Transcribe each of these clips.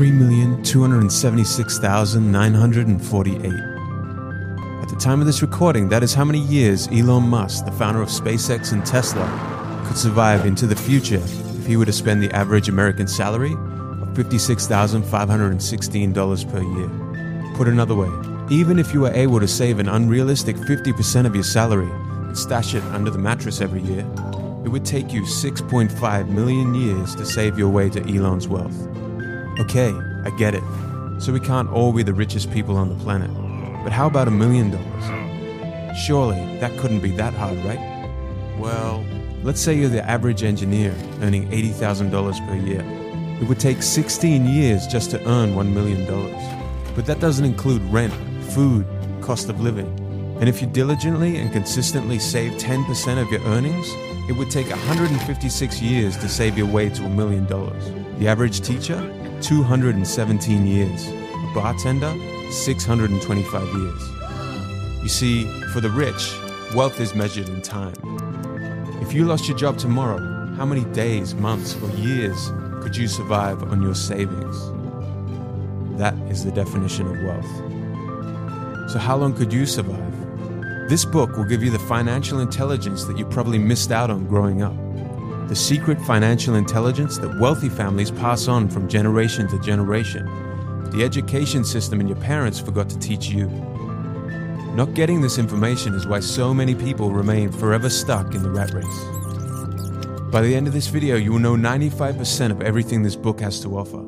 3,276,948. At the time of this recording, that is how many years Elon Musk, the founder of SpaceX and Tesla, could survive into the future if he were to spend the average American salary of $56,516 per year. Put another way, even if you were able to save an unrealistic 50% of your salary and stash it under the mattress every year, it would take you 6.5 million years to save your way to Elon's wealth. Okay, I get it. So we can't all be the richest people on the planet. But how about $1 million? Surely that couldn't be that hard, right? Well, let's say you're the average engineer earning $80,000 per year. It would take 16 years just to earn $1 million. But that doesn't include rent, food, cost of living. And if you diligently and consistently save 10% of your earnings, it would take 156 years to save your way to $1 million. The average teacher, 217 years. A bartender, 625 years. You see, for the rich, wealth is measured in time. If you lost your job tomorrow, how many days, months, or years could you survive on your savings? That is the definition of wealth. So how long could you survive? This book will give you the financial intelligence that you probably missed out on growing up. The secret financial intelligence that wealthy families pass on from generation to generation. The education system and your parents forgot to teach you. Not getting this information is why so many people remain forever stuck in the rat race. By the end of this video, you will know 95% of everything this book has to offer.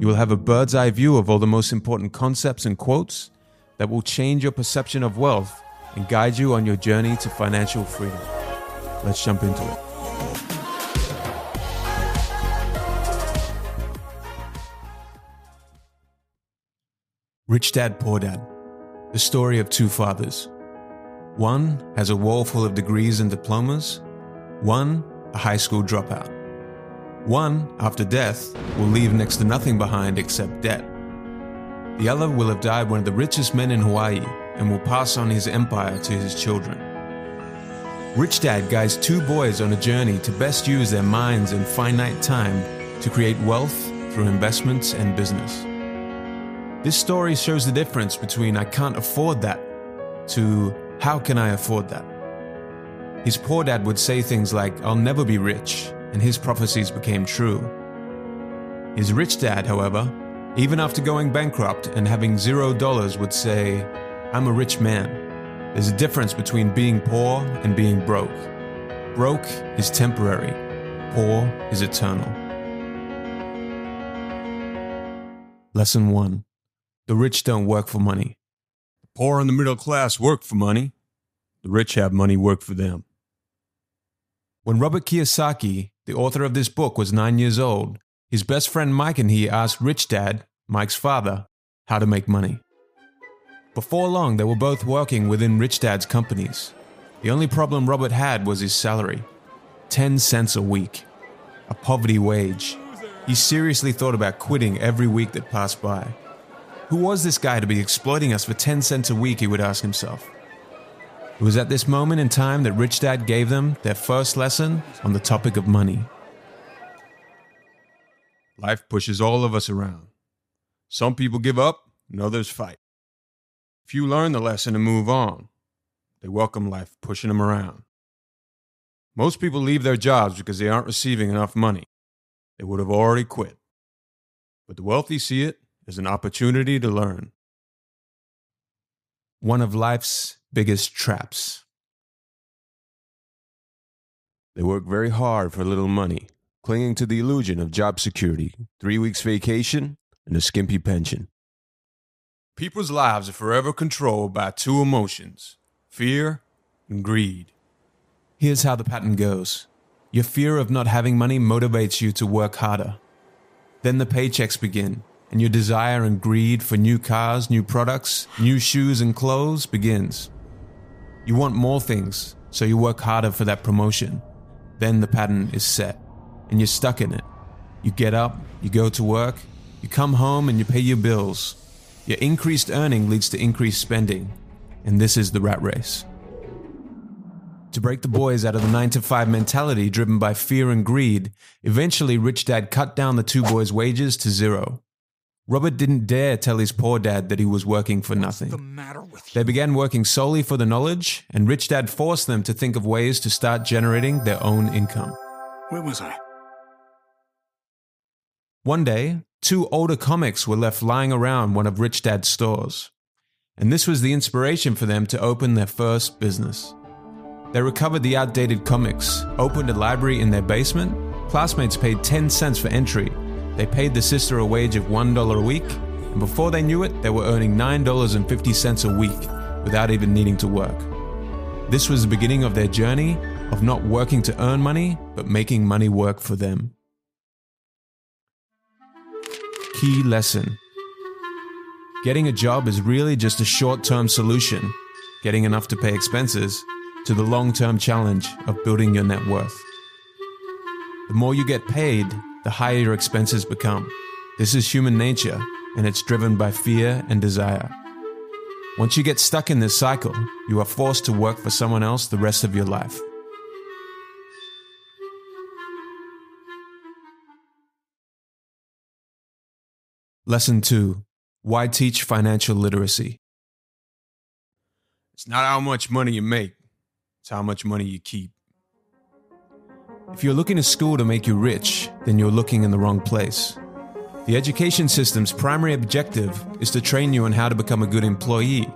You will have a bird's eye view of all the most important concepts and quotes that will change your perception of wealth and guide you on your journey to financial freedom. Let's jump into it. Rich Dad Poor Dad, the story of two fathers. One has a wall full of degrees and diplomas, one a high school dropout. One, after death, will leave next to nothing behind except debt. The other will have died one of the richest men in Hawaii, and will pass on his empire to his children. Rich Dad guides two boys on a journey to best use their minds in finite time to create wealth through investments and business. This story shows the difference between I can't afford that to how can I afford that. His poor dad would say things like, I'll never be rich, and his prophecies became true. His rich dad, however, even after going bankrupt and having $0, would say, I'm a rich man. There's a difference between being poor and being broke. Broke is temporary. Poor is eternal. Lesson 1. The rich don't work for money. The poor and the middle class work for money. The rich have money work for them. When Robert Kiyosaki, the author of this book, was 9 years old, his best friend Mike and he asked Rich Dad, Mike's father, how to make money. Before long, they were both working within Rich Dad's companies. The only problem Robert had was his salary. 10 cents a week. A poverty wage. He seriously thought about quitting every week that passed by. Who was this guy to be exploiting us for 10 cents a week, he would ask himself. It was at this moment in time that Rich Dad gave them their first lesson on the topic of money. Life pushes all of us around. Some people give up and others fight. Few learn the lesson and move on. They welcome life pushing them around. Most people leave their jobs because they aren't receiving enough money. They would have already quit. But the wealthy see it as an opportunity to learn. One of life's biggest traps. They work very hard for little money, clinging to the illusion of job security, 3 weeks vacation, and a skimpy pension. People's lives are forever controlled by two emotions, fear and greed. Here's how the pattern goes. Your fear of not having money motivates you to work harder. Then the paychecks begin, and your desire and greed for new cars, new products, new shoes and clothes begins. You want more things, so you work harder for that promotion. Then the pattern is set, and you're stuck in it. You get up, you go to work, you come home and you pay your bills. Your increased earning leads to increased spending, and this is the rat race. To break the boys out of the 9-to-5 mentality driven by fear and greed, eventually Rich Dad cut down the two boys' wages to $0. Robert didn't dare tell his poor dad that he was working for nothing. What's the matter with you? They began working solely for the knowledge, and Rich Dad forced them to think of ways to start generating their own income. Where was I? One day, two older comics were left lying around one of Rich Dad's stores, and this was the inspiration for them to open their first business. They recovered the outdated comics, opened a library in their basement. Classmates paid 10 cents for entry. They paid the sister a wage of $1 a week, and before they knew it, they were earning $9.50 a week without even needing to work. This was the beginning of their journey of not working to earn money, but making money work for them. Key lesson. Getting a job is really just a short-term solution, getting enough to pay expenses, to the long-term challenge of building your net worth. The more you get paid, the higher your expenses become. This is human nature, and it's driven by fear and desire. Once you get stuck in this cycle, you are forced to work for someone else the rest of your life. Lesson 2. Why teach financial literacy? It's not how much money you make, it's how much money you keep. If you're looking to school to make you rich, then you're looking in the wrong place. The education system's primary objective is to train you on how to become a good employee,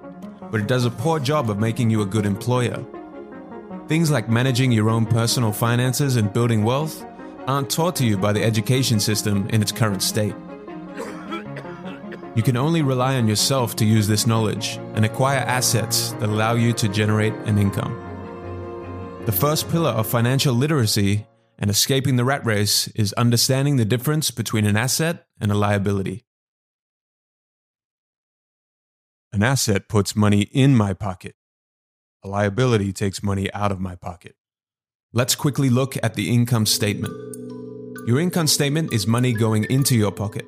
but it does a poor job of making you a good employer. Things like managing your own personal finances and building wealth aren't taught to you by the education system in its current state. You can only rely on yourself to use this knowledge and acquire assets that allow you to generate an income. The first pillar of financial literacy and escaping the rat race is understanding the difference between an asset and a liability. An asset puts money in my pocket. A liability takes money out of my pocket. Let's quickly look at the income statement. Your income statement is money going into your pocket.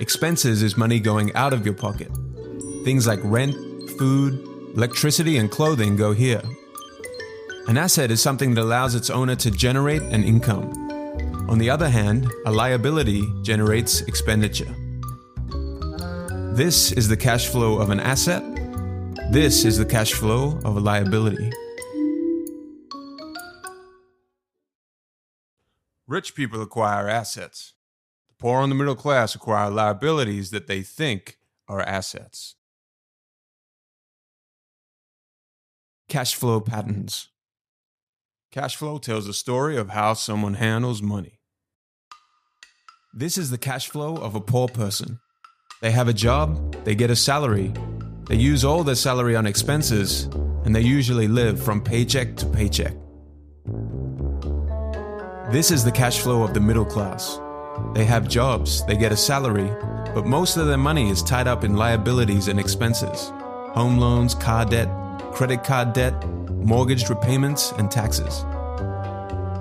Expenses is money going out of your pocket. Things like rent, food, electricity, and clothing go here. An asset is something that allows its owner to generate an income. On the other hand, a liability generates expenditure. This is the cash flow of an asset. This is the cash flow of a liability. Rich people acquire assets. Poor and the middle class acquire liabilities that they think are assets. Cash flow patterns. Cash flow tells a story of how someone handles money. This is the cash flow of a poor person. They have a job, they get a salary, they use all their salary on expenses, and they usually live from paycheck to paycheck. This is the cash flow of the middle class. They have jobs, they get a salary, but most of their money is tied up in liabilities and expenses. Home loans, car debt, credit card debt, mortgage repayments, and taxes.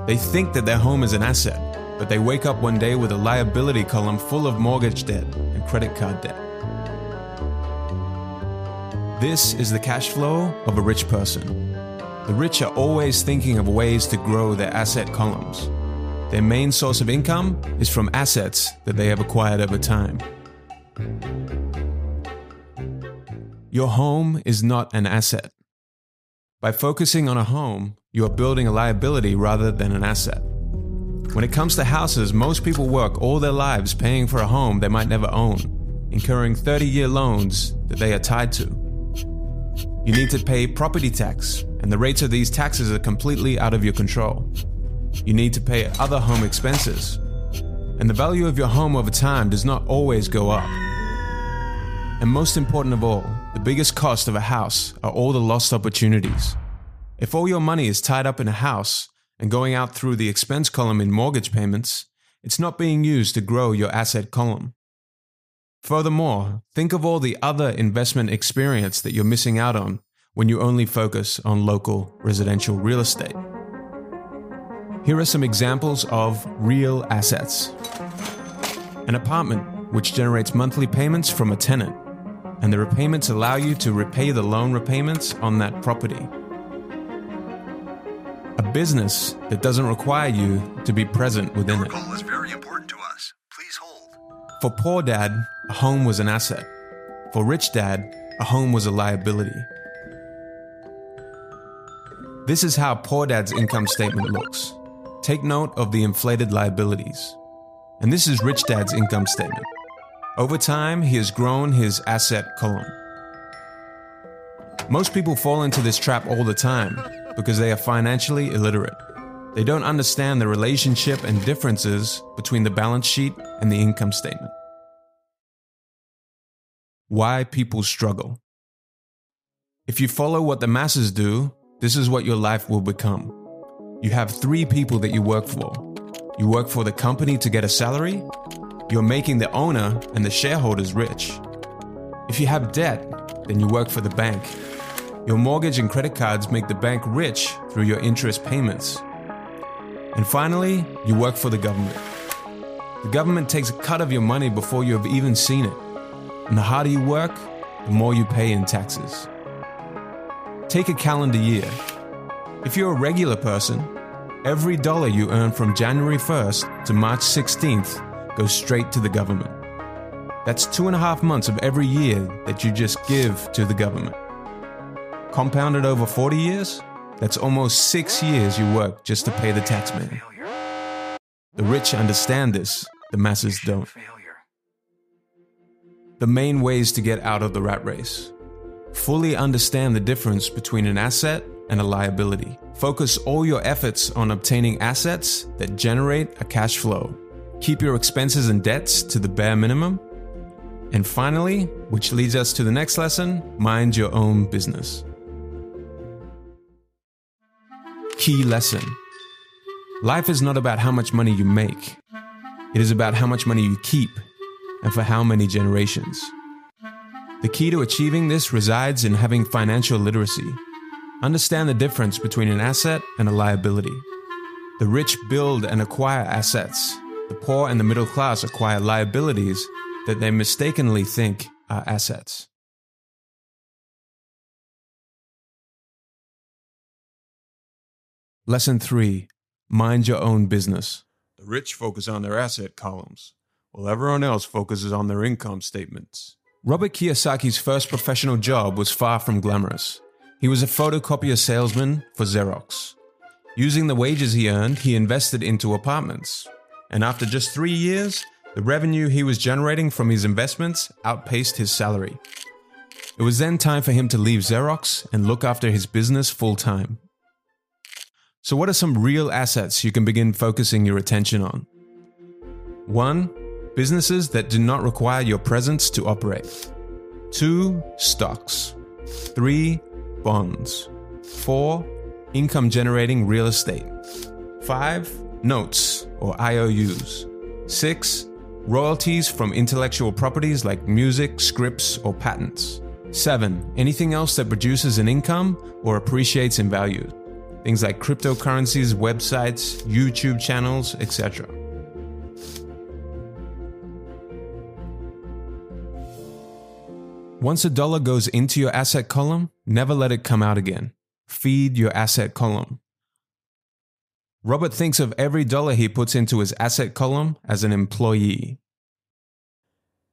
They think that their home is an asset, but they wake up one day with a liability column full of mortgage debt and credit card debt. This is the cash flow of a rich person. The rich are always thinking of ways to grow their asset columns. Their main source of income is from assets that they have acquired over time. Your home is not an asset. By focusing on a home, you are building a liability rather than an asset. When it comes to houses, most people work all their lives paying for a home they might never own, incurring 30-year loans that they are tied to. You need to pay property tax, and the rates of these taxes are completely out of your control. You need to pay other home expenses, and the value of your home over time does not always go up. And most important of all, the biggest cost of a house are all the lost opportunities. If all your money is tied up in a house and going out through the expense column in mortgage payments, it's not being used to grow your asset column. Furthermore, think of all the other investment experience that you're missing out on when you only focus on local residential real estate. Here are some examples of real assets. An apartment, which generates monthly payments from a tenant, and the repayments allow you to repay the loan repayments on that property. A business that doesn't require you to be present within it. Your call is very important to us. Please hold. For poor dad, a home was an asset. For rich dad, a home was a liability. This is how poor dad's income statement looks. Take note of the inflated liabilities. And this is rich dad's income statement. Over time, he has grown his asset column. Most people fall into this trap all the time because they are financially illiterate. They don't understand the relationship and differences between the balance sheet and the income statement. Why people struggle. If you follow what the masses do, this is what your life will become. You have three people that you work for. You work for the company to get a salary. You're making the owner and the shareholders rich. If you have debt, then you work for the bank. Your mortgage and credit cards make the bank rich through your interest payments. And finally, you work for the government. The government takes a cut of your money before you have even seen it. And the harder you work, the more you pay in taxes. Take a calendar year. If you're a regular person, every dollar you earn from January 1st to March 16th goes straight to the government. That's 2.5 months of every year that you just give to the government. Compounded over 40 years, that's almost 6 years you work just to pay the tax man. The rich understand this, the masses don't. The main ways to get out of the rat race. Fully understand the difference between an asset and a liability. Focus all your efforts on obtaining assets that generate a cash flow. Keep your expenses and debts to the bare minimum. And finally, which leads us to the next lesson, mind your own business. Key lesson. Life is not about how much money you make. It is about how much money you keep and for how many generations. The key to achieving this resides in having financial literacy. Understand the difference between an asset and a liability. The rich build and acquire assets. The poor and the middle class acquire liabilities that they mistakenly think are assets. Lesson 3. Mind your own business. The rich focus on their asset columns, while everyone else focuses on their income statements. Robert Kiyosaki's first professional job was far from glamorous. He was a photocopier salesman for Xerox. Using the wages he earned, he invested into apartments. And after just 3 years, the revenue he was generating from his investments outpaced his salary. It was then time for him to leave Xerox and look after his business full-time. So what are some real assets you can begin focusing your attention on? 1. Businesses that do not require your presence to operate. 2. Stocks. 3. Bonds. 4. Income-generating real estate. 5. Notes or IOUs. 6. Royalties from intellectual properties like music, scripts, or patents. 7. Anything else that produces an income or appreciates in value. Things like cryptocurrencies, websites, YouTube channels, etc. Once a dollar goes into your asset column, never let it come out again. Feed your asset column. Robert thinks of every dollar he puts into his asset column as an employee.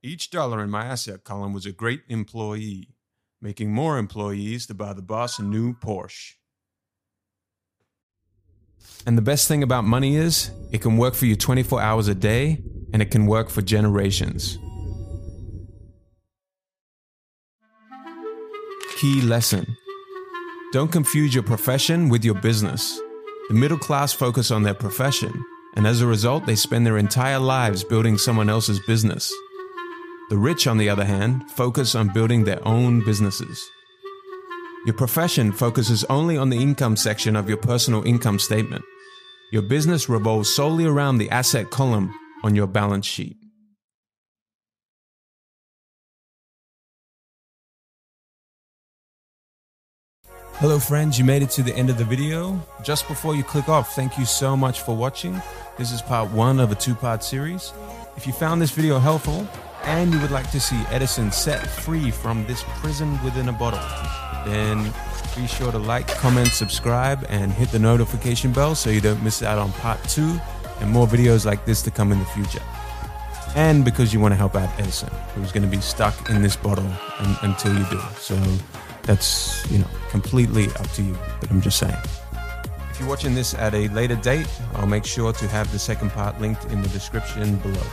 Each dollar in my asset column was a great employee, making more employees to buy the boss a new Porsche. And the best thing about money is, it can work for you 24 hours a day, and it can work for generations. Key lesson. Don't confuse your profession with your business. The middle class focus on their profession, and as a result, they spend their entire lives building someone else's business. The rich, on the other hand, focus on building their own businesses. Your profession focuses only on the income section of your personal income statement. Your business revolves solely around the asset column on your balance sheet. Hello friends, you made it to the end of the video. Just before you click off, thank you so much for watching. This is part 1 of a 2-part series. If you found this video helpful and you would like to see Edison set free from this prison within a bottle, then be sure to like, comment, subscribe, and hit the notification bell so you don't miss out on part 2 and more videos like this to come in the future. and because you want to help out Edison, who's going to be stuck in this bottle until you do. So that's, you know, completely up to you, but I'm just saying. If you're watching this at a later date, I'll make sure to have the second part linked in the description below.